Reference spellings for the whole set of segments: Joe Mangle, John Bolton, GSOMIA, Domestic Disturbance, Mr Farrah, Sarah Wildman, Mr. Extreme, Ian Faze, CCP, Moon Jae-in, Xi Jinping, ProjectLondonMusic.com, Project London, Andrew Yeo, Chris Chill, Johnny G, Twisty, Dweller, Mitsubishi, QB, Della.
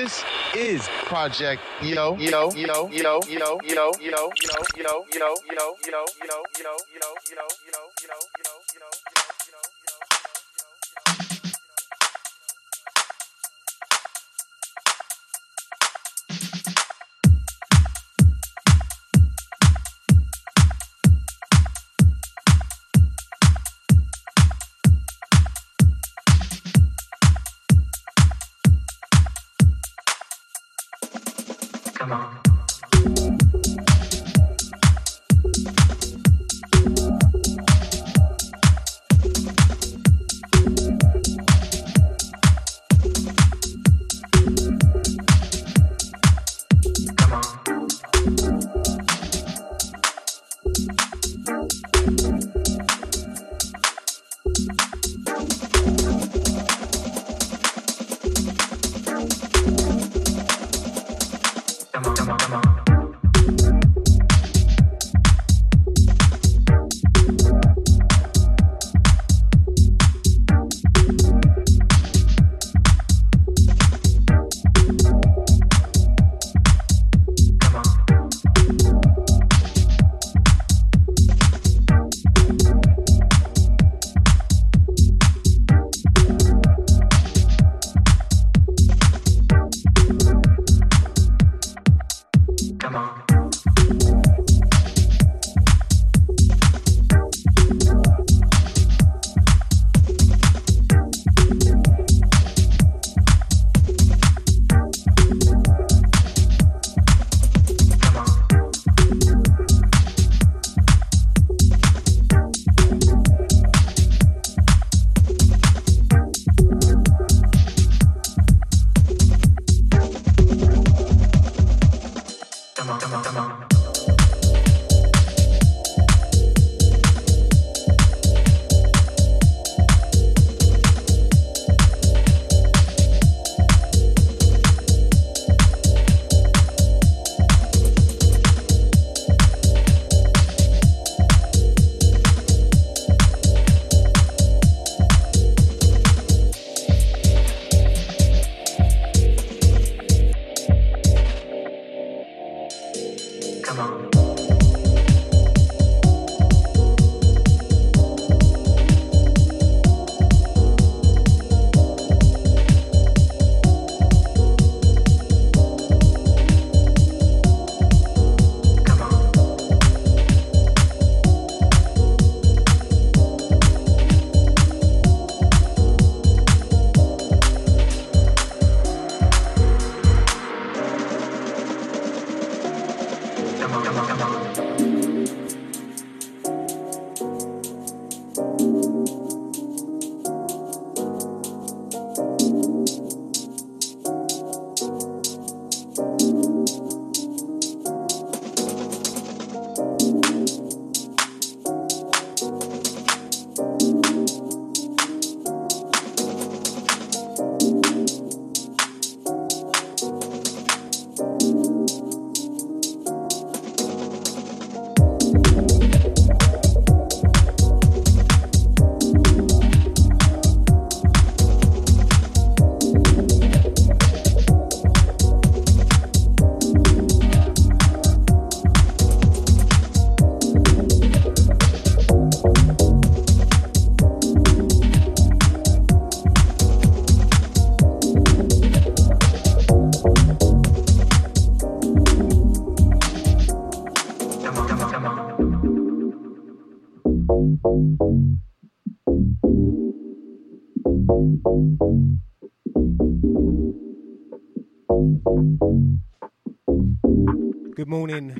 This is Project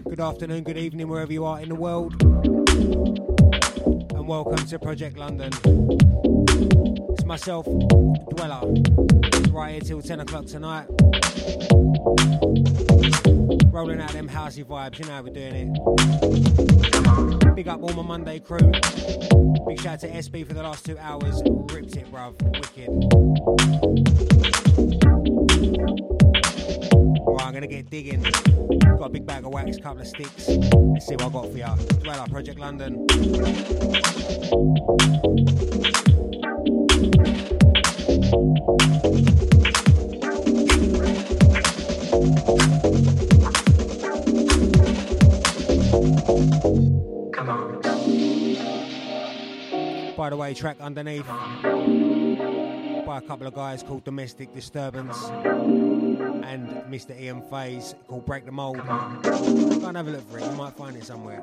Good afternoon, good evening, wherever you are in the world, and welcome to Project London. It's myself, Dweller, right here till 10 o'clock tonight, rolling out them housey vibes, you know how we're doing it. Big up all my Monday crew, big shout out to SB for the last 2 hours, ripped it bruv, wicked. Right, I'm gonna get digging. Got a big bag of wax, couple of sticks. Let's see what I got for ya. Dweller, Project London. By the way, track underneath by a couple of guys called Domestic Disturbance and Mr. Ian Faze called Break the Mold. Go and have a look for it, you might find it somewhere.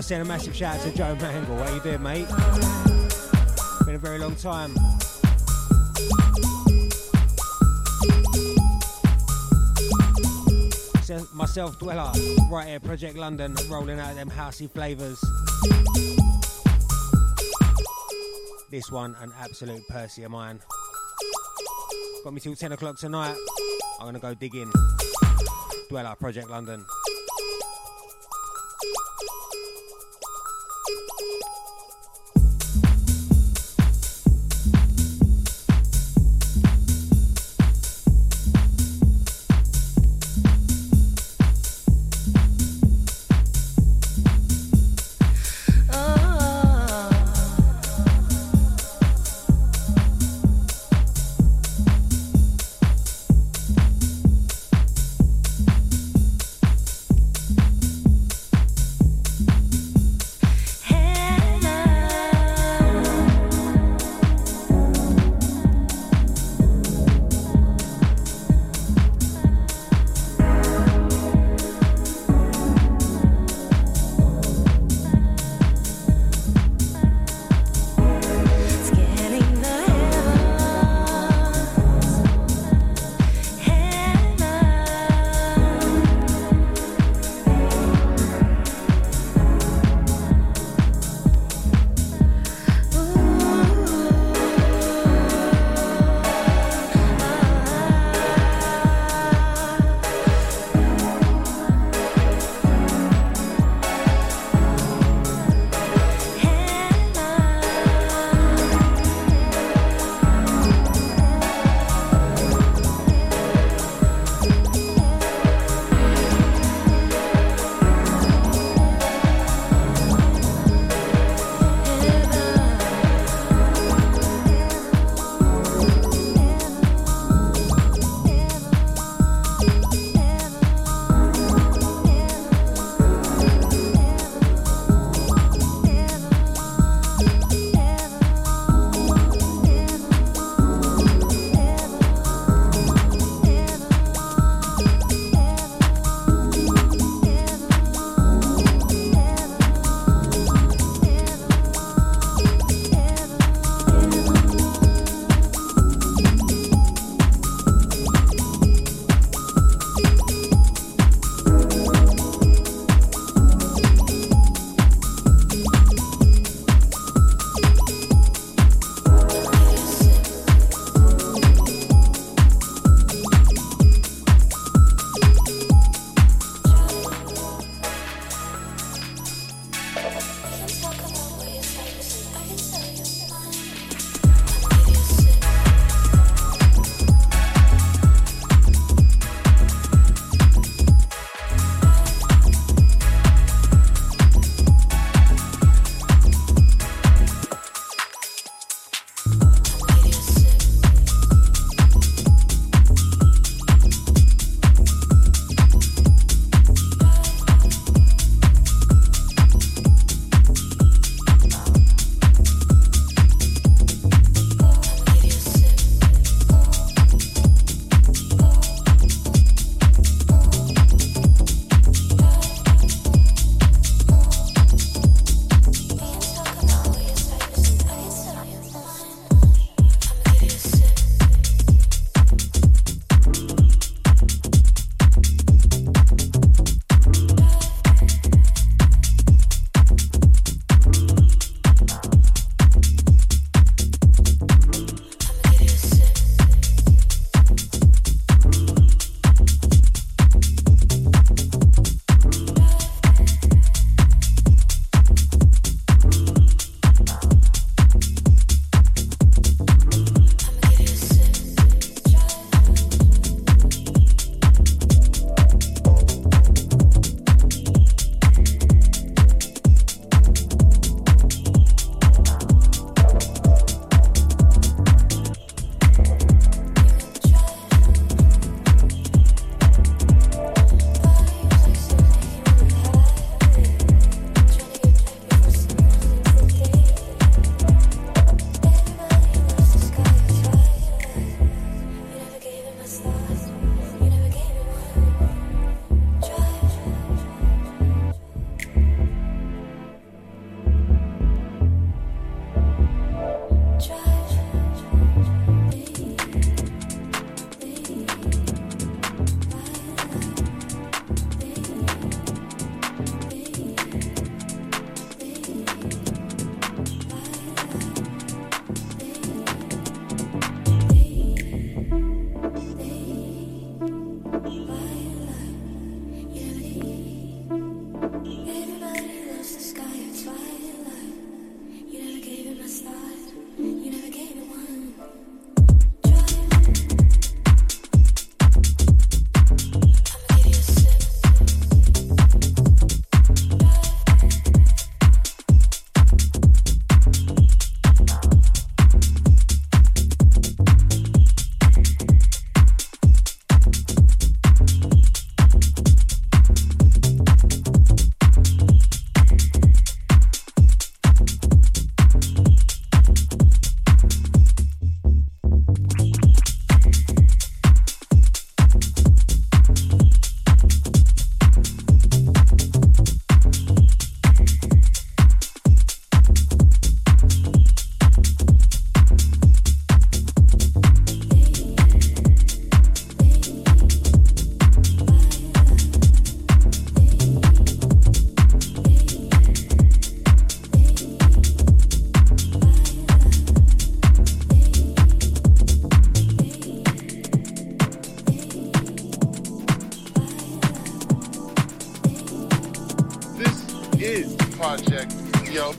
Send a massive shout out to Joe Mangle. How you doing, mate? Been a very long time. Myself, Dweller, right here, Project London, rolling out them housey flavours. This one, an absolute Percy of mine. Got me till 10 o'clock tonight. I'm going to go dig in. Dweller, Project London. project, yo.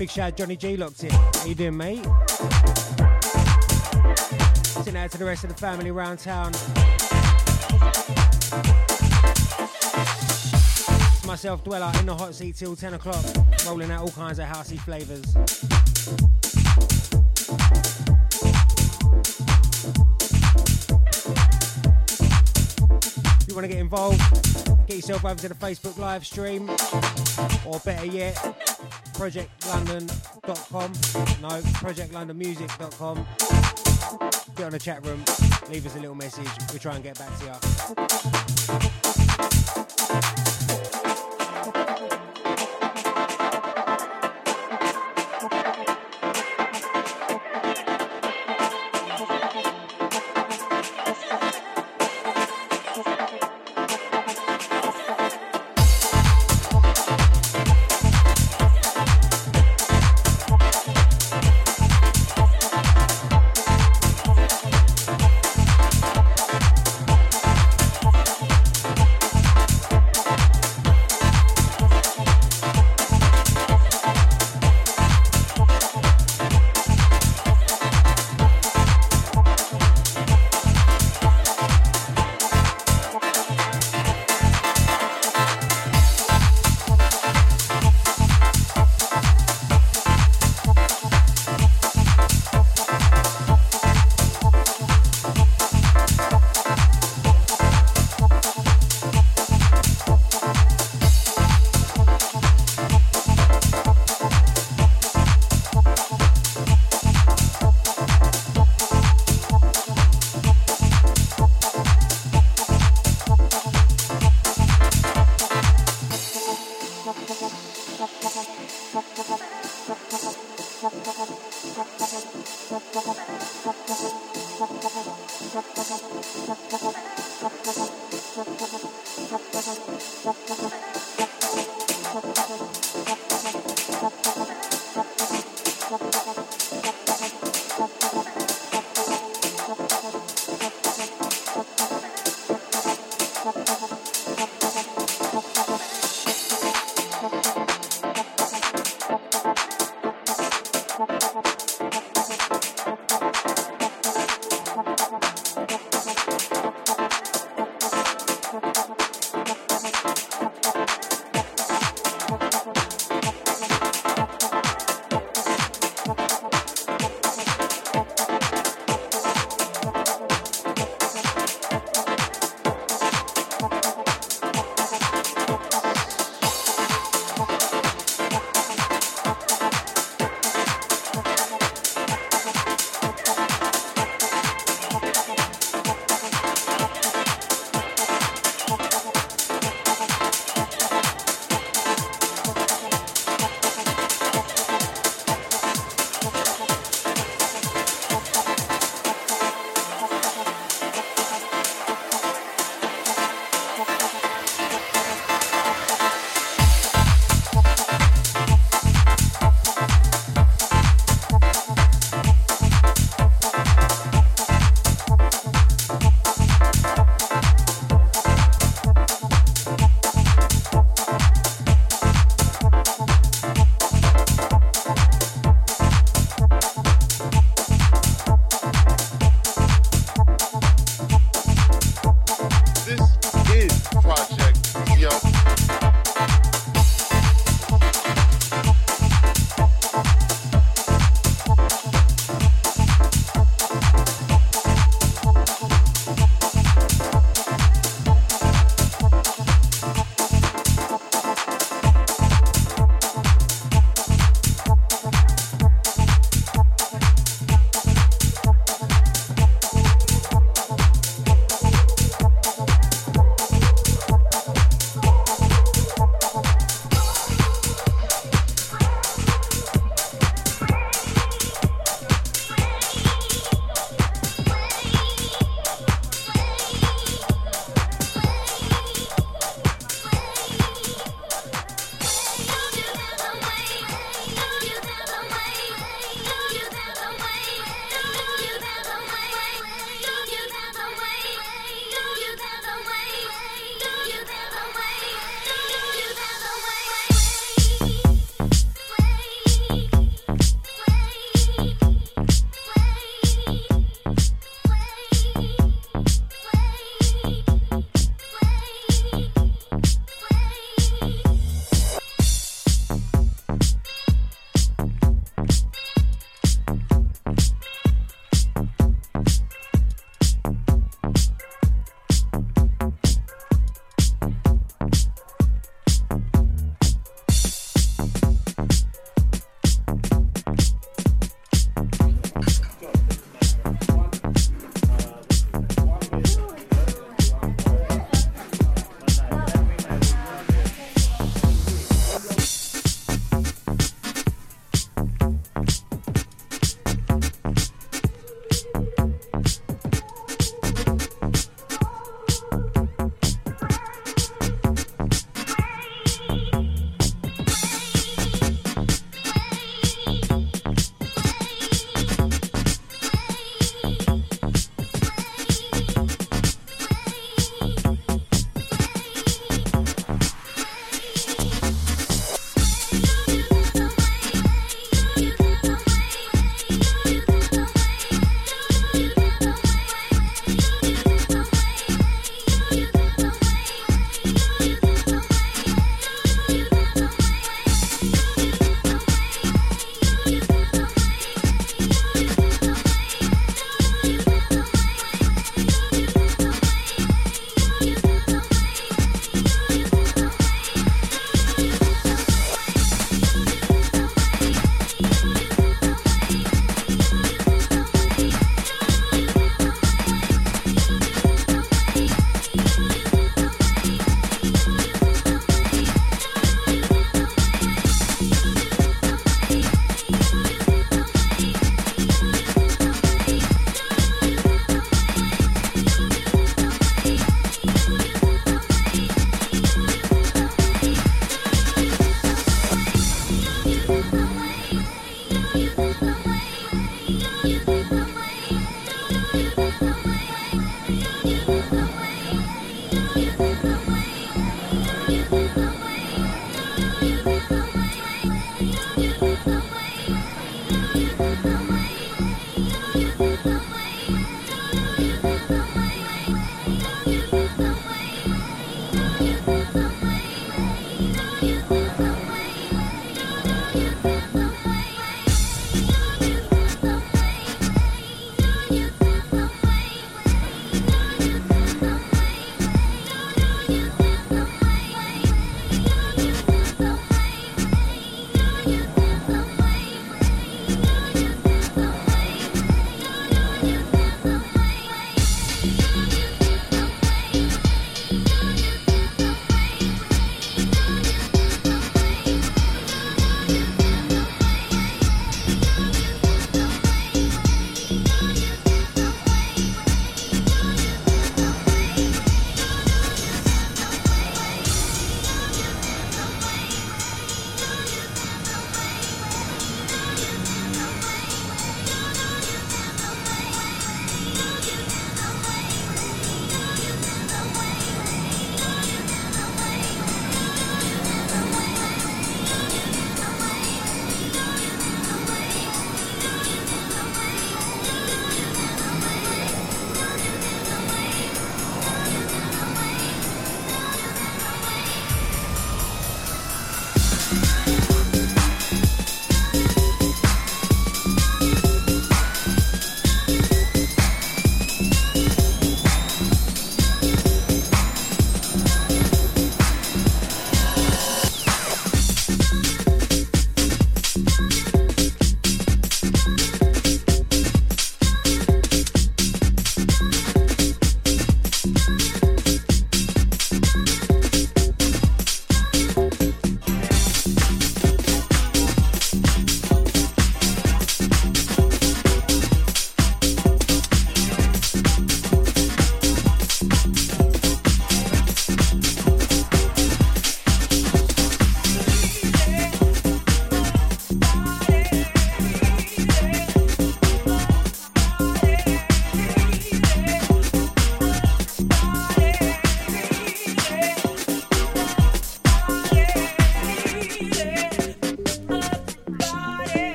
Big shout out Johnny G locked in. How you doing, mate? Sitting out to the rest of the family around town. It's myself, Dweller, in the hot seat till 10 o'clock, rolling out all kinds of housey flavours. If you want to get involved, get yourself over to the Facebook live stream, or better yet, ProjectLondon.com. No, ProjectLondonMusic.com. Get on the chat room, leave us a little message, we'll try and get back to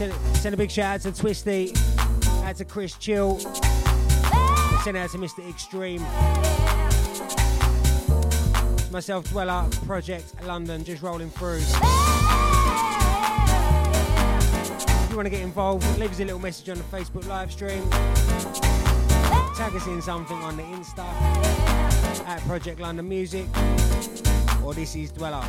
Send a big shout out to Twisty, out to Chris Chill, send out to Mr. Extreme. It's myself, Dweller, Project London, just rolling through. If you want to get involved, leave us a little message on the Facebook live stream. Tag us in something on the Insta at Project London Music, or this is Dweller.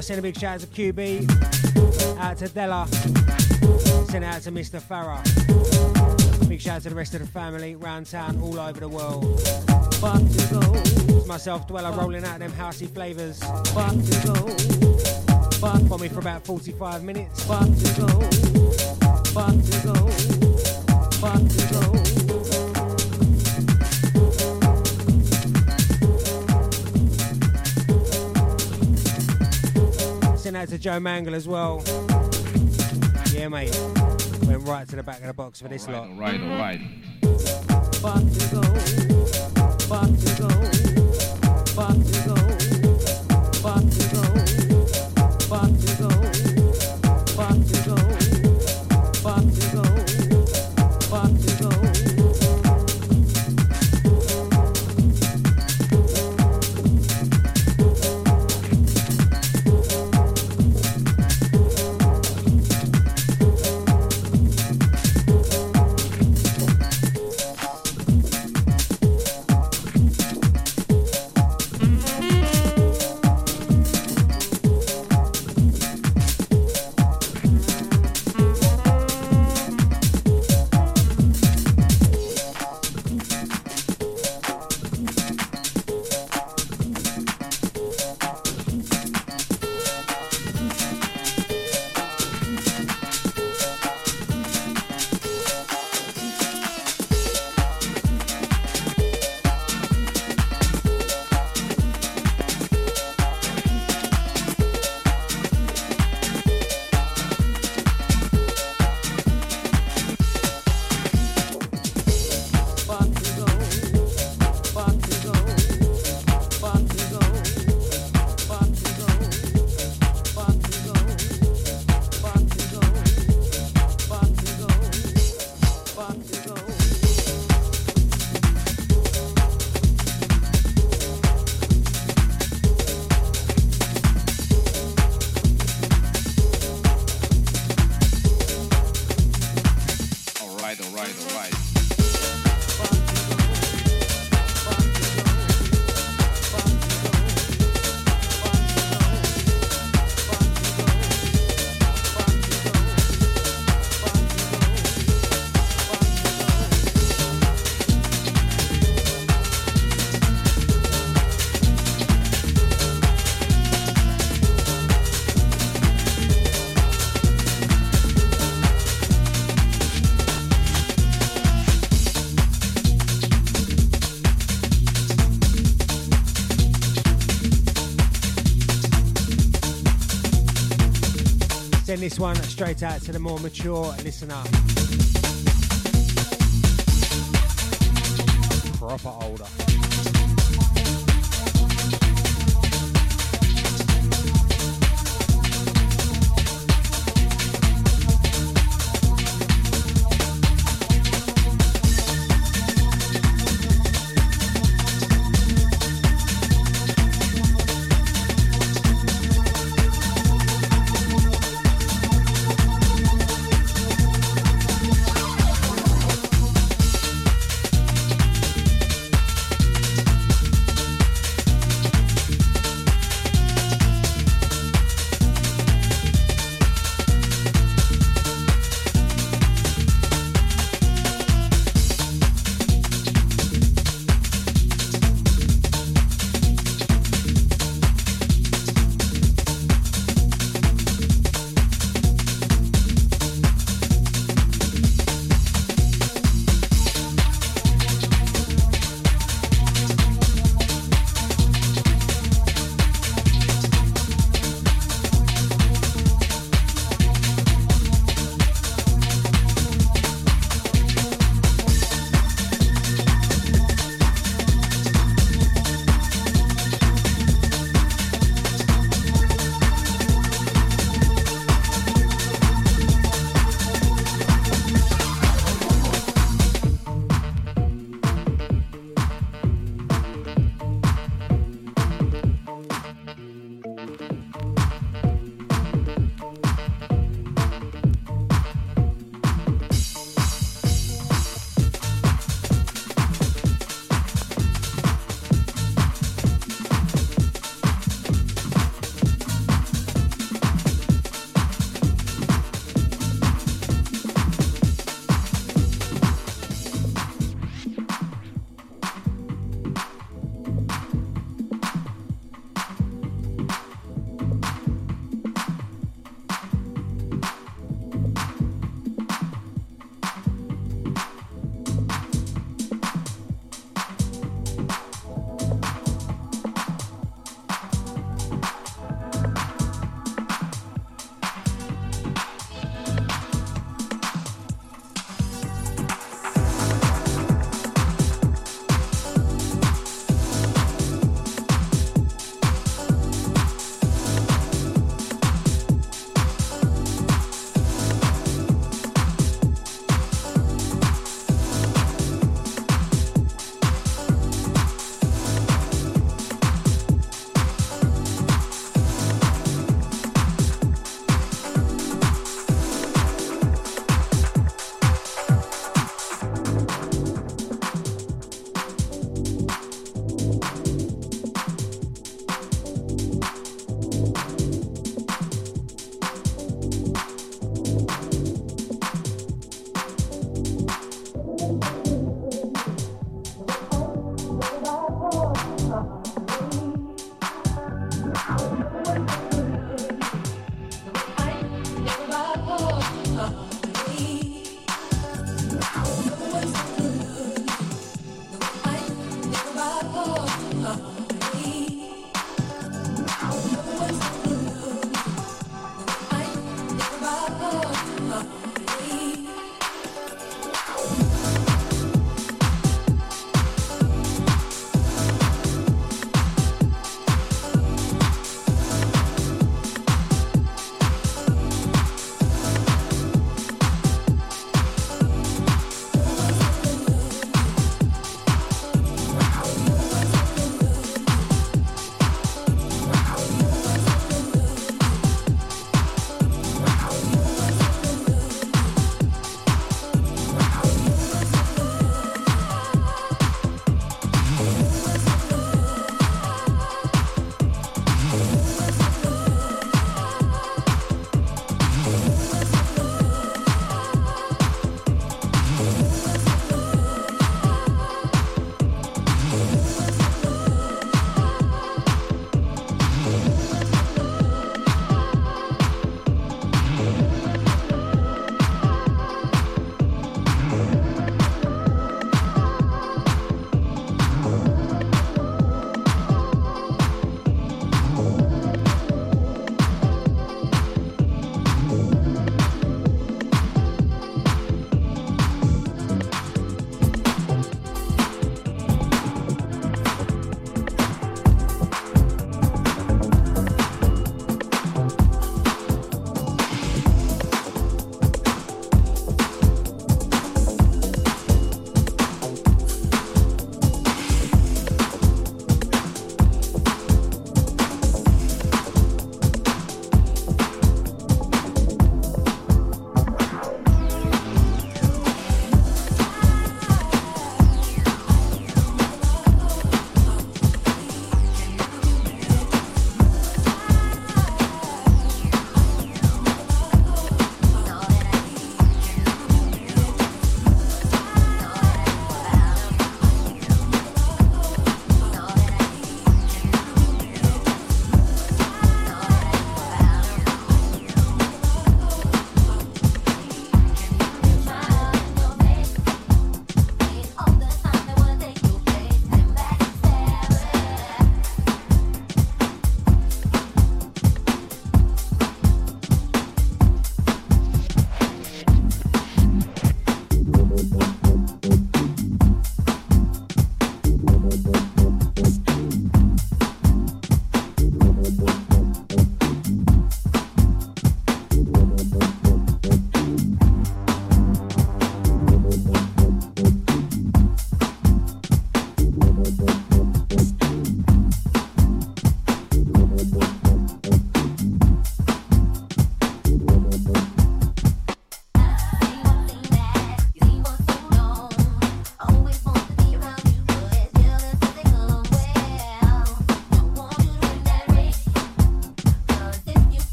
well. Send a big shout out to QB, out to Della, send out to Mr Farrah. Big shout out to the rest of the family, round town, all over the world. It's myself, Dweller, rolling out them housey flavours. For me for about 45 minutes. Send out to Joe Mangle as well. Yeah, mate. Went right to the back of the box for this lot. All right, all right. Send this one straight out to the more mature listener. Proper older.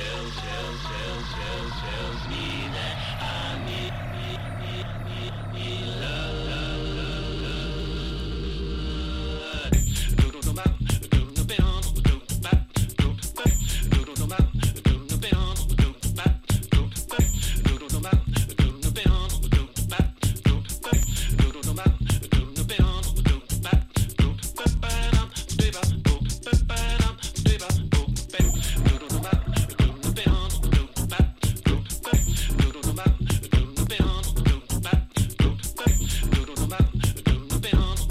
tells me that I need love. Doodle my, doodle beyond, doodle back, doodle back, doodle my, doodle beyond, doodle back, doodle back, doodle my, doodle beyond, doodle back, doodle back, doodle my, doodle beyond, doodle back, doodle back, bam, diva, doodle back, bam, diva, doodle back, doodle my, doodle beyond, doodle back, doodle back, doodle my, doodle beyond, doodle back, doodle back, doodle my, doodle beyond, doodle back, doodle back.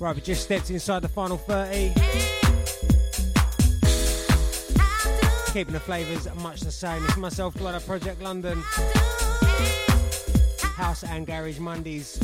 Right, we just stepped inside the final 30. Keeping the flavours much the same. It's myself, Dweller, Project London. House and Garage Mondays.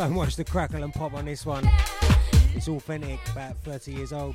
Don't watch the crackle and pop on this one. It's authentic, about 30 years old.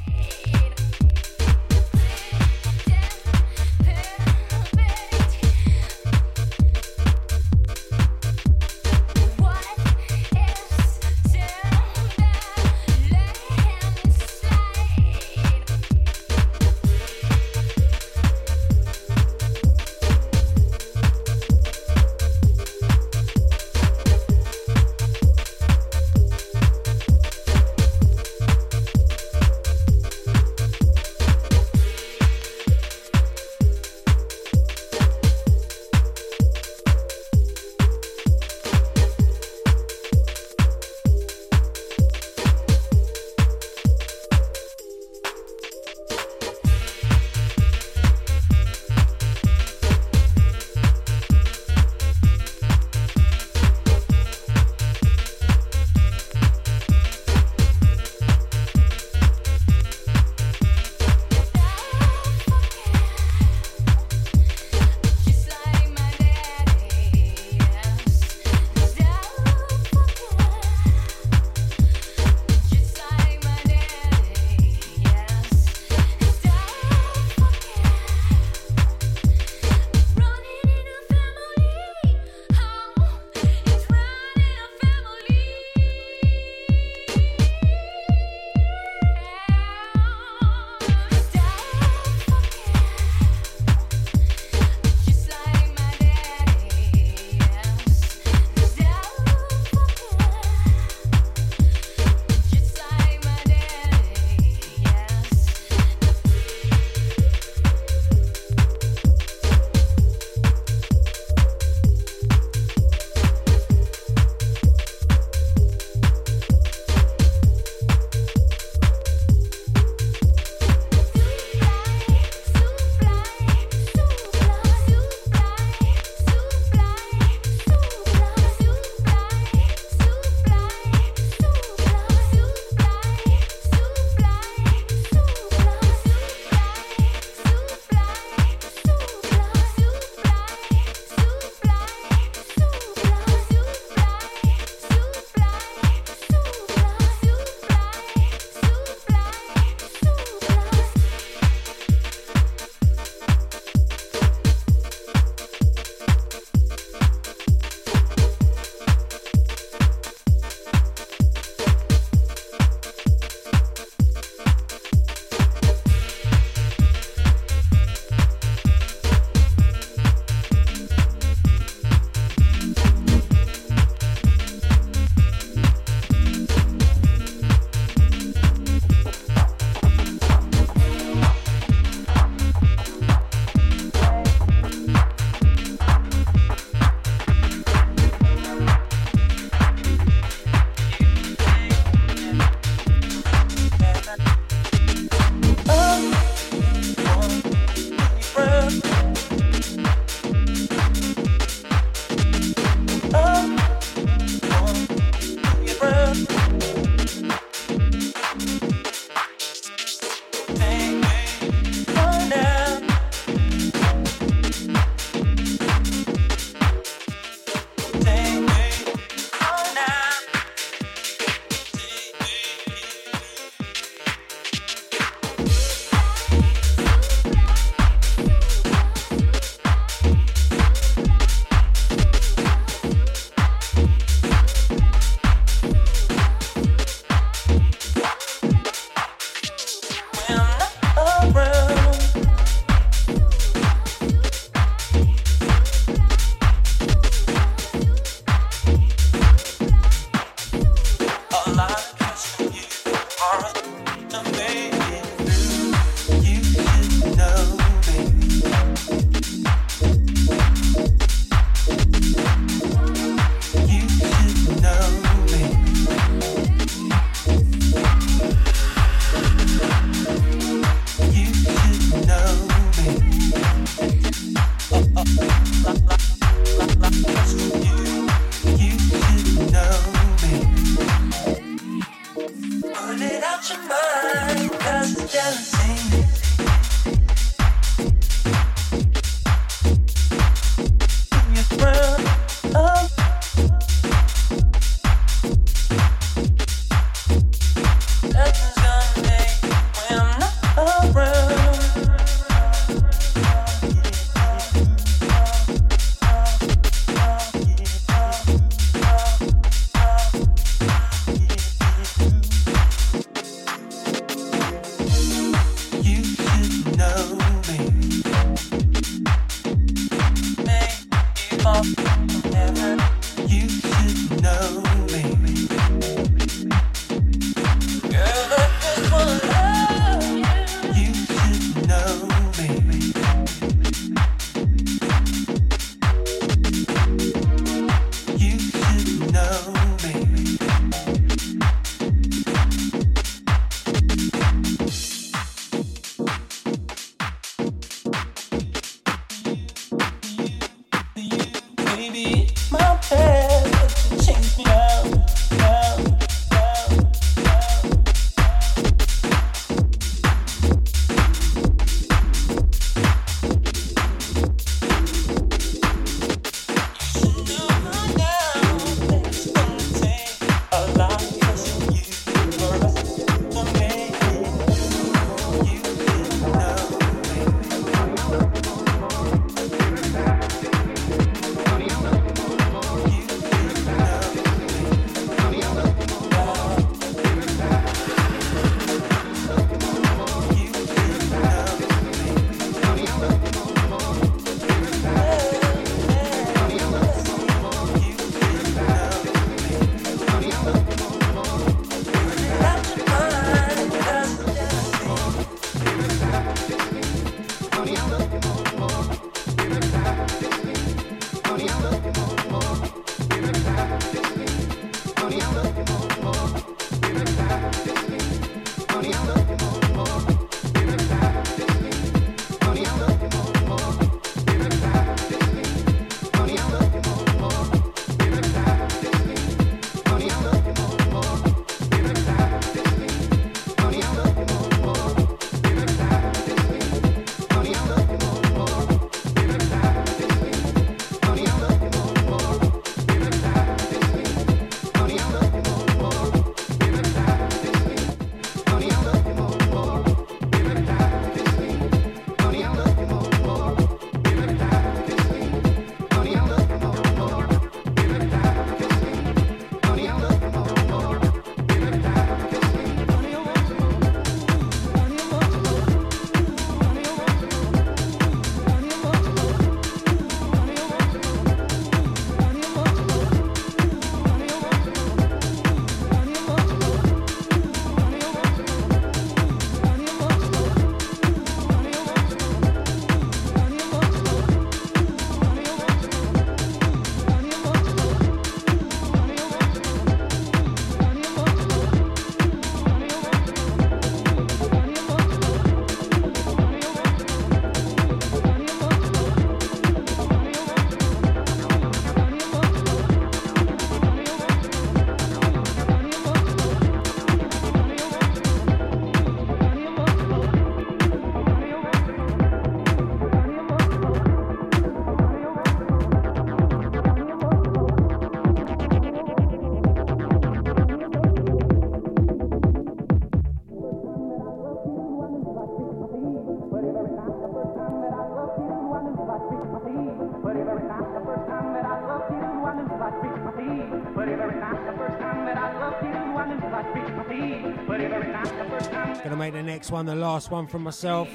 Gonna make the next one the last one from myself.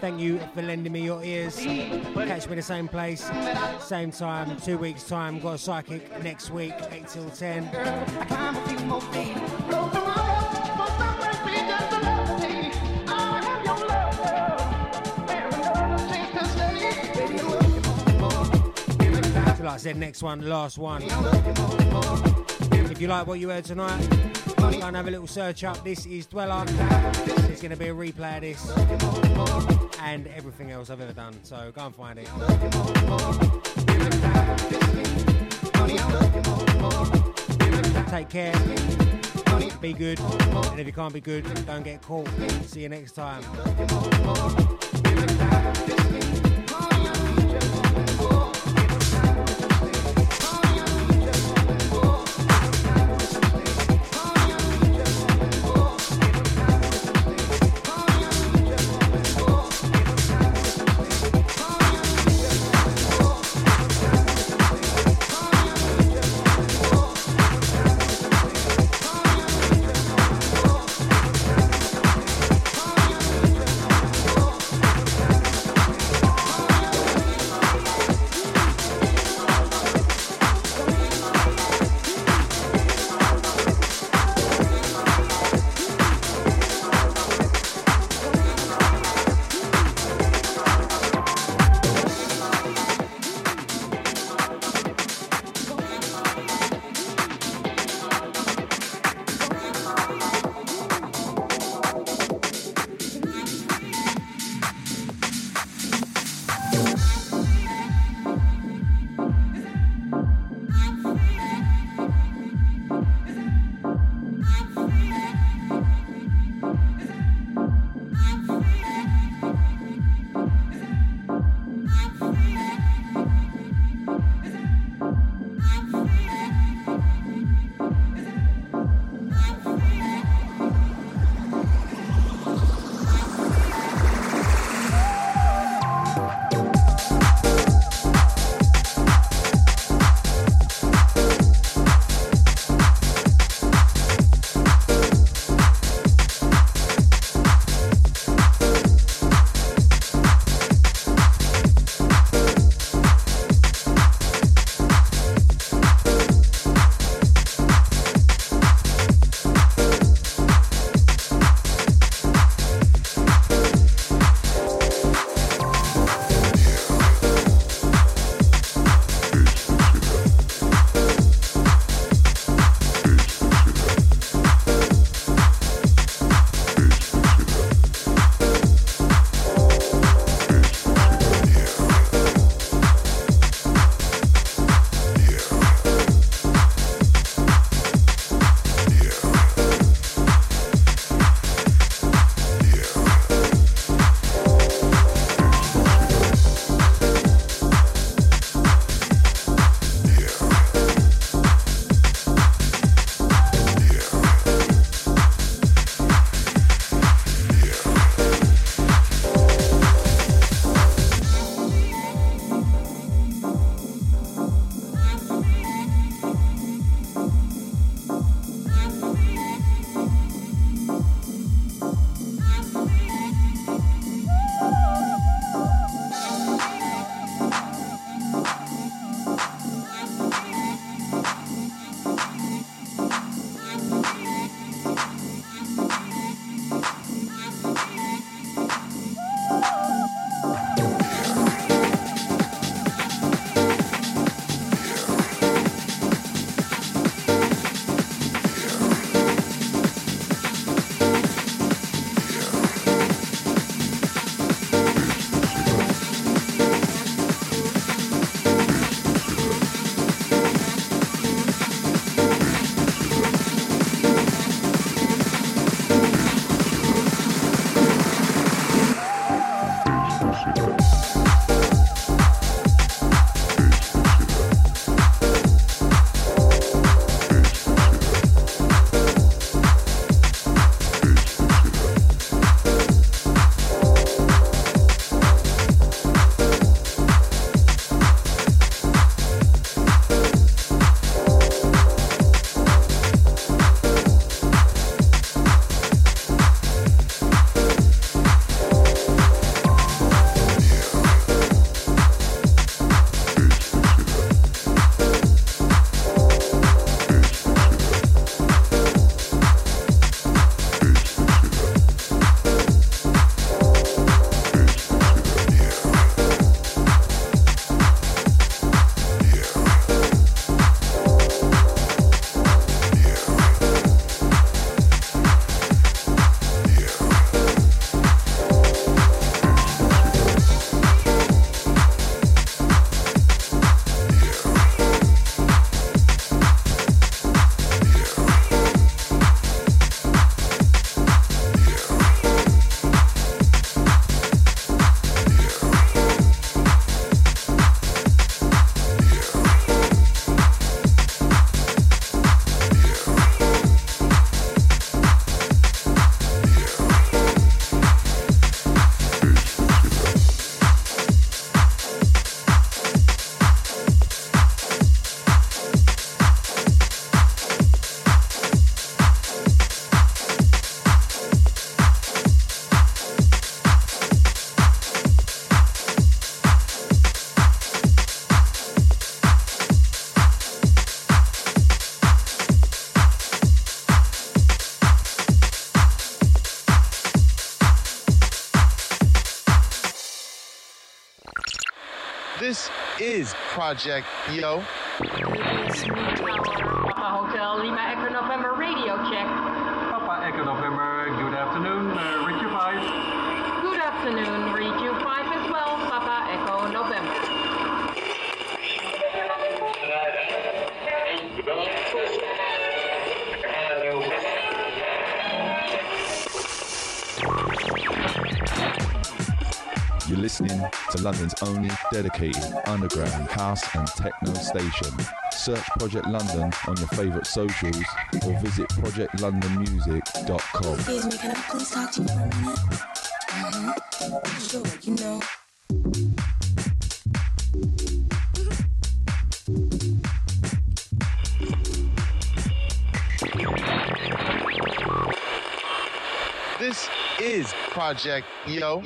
Thank you for lending me your ears. Catch me the same place, same time, 2 weeks time. Got a psychic next week, 8 till 10. So like I said, next one, last one. If you like what you heard tonight, go and have a little search up. This is Dweller. There's going to be a replay of this and everything else I've ever done, so go and find it. Take care, be good, and if you can't be good, don't get caught. See you next time. is Project Yo. Papa Hotel Lima Echo November radio check. Papa Echo November, good afternoon, read you 5. Good afternoon, read you 5 as well, Papa Echo November. You're listening to London's only dedicated underground house and techno station. Search Project London on your favourite socials or visit ProjectLondonMusic.com. Excuse me, can I please talk to you for a minute? Sure, you know. This is Project Yo.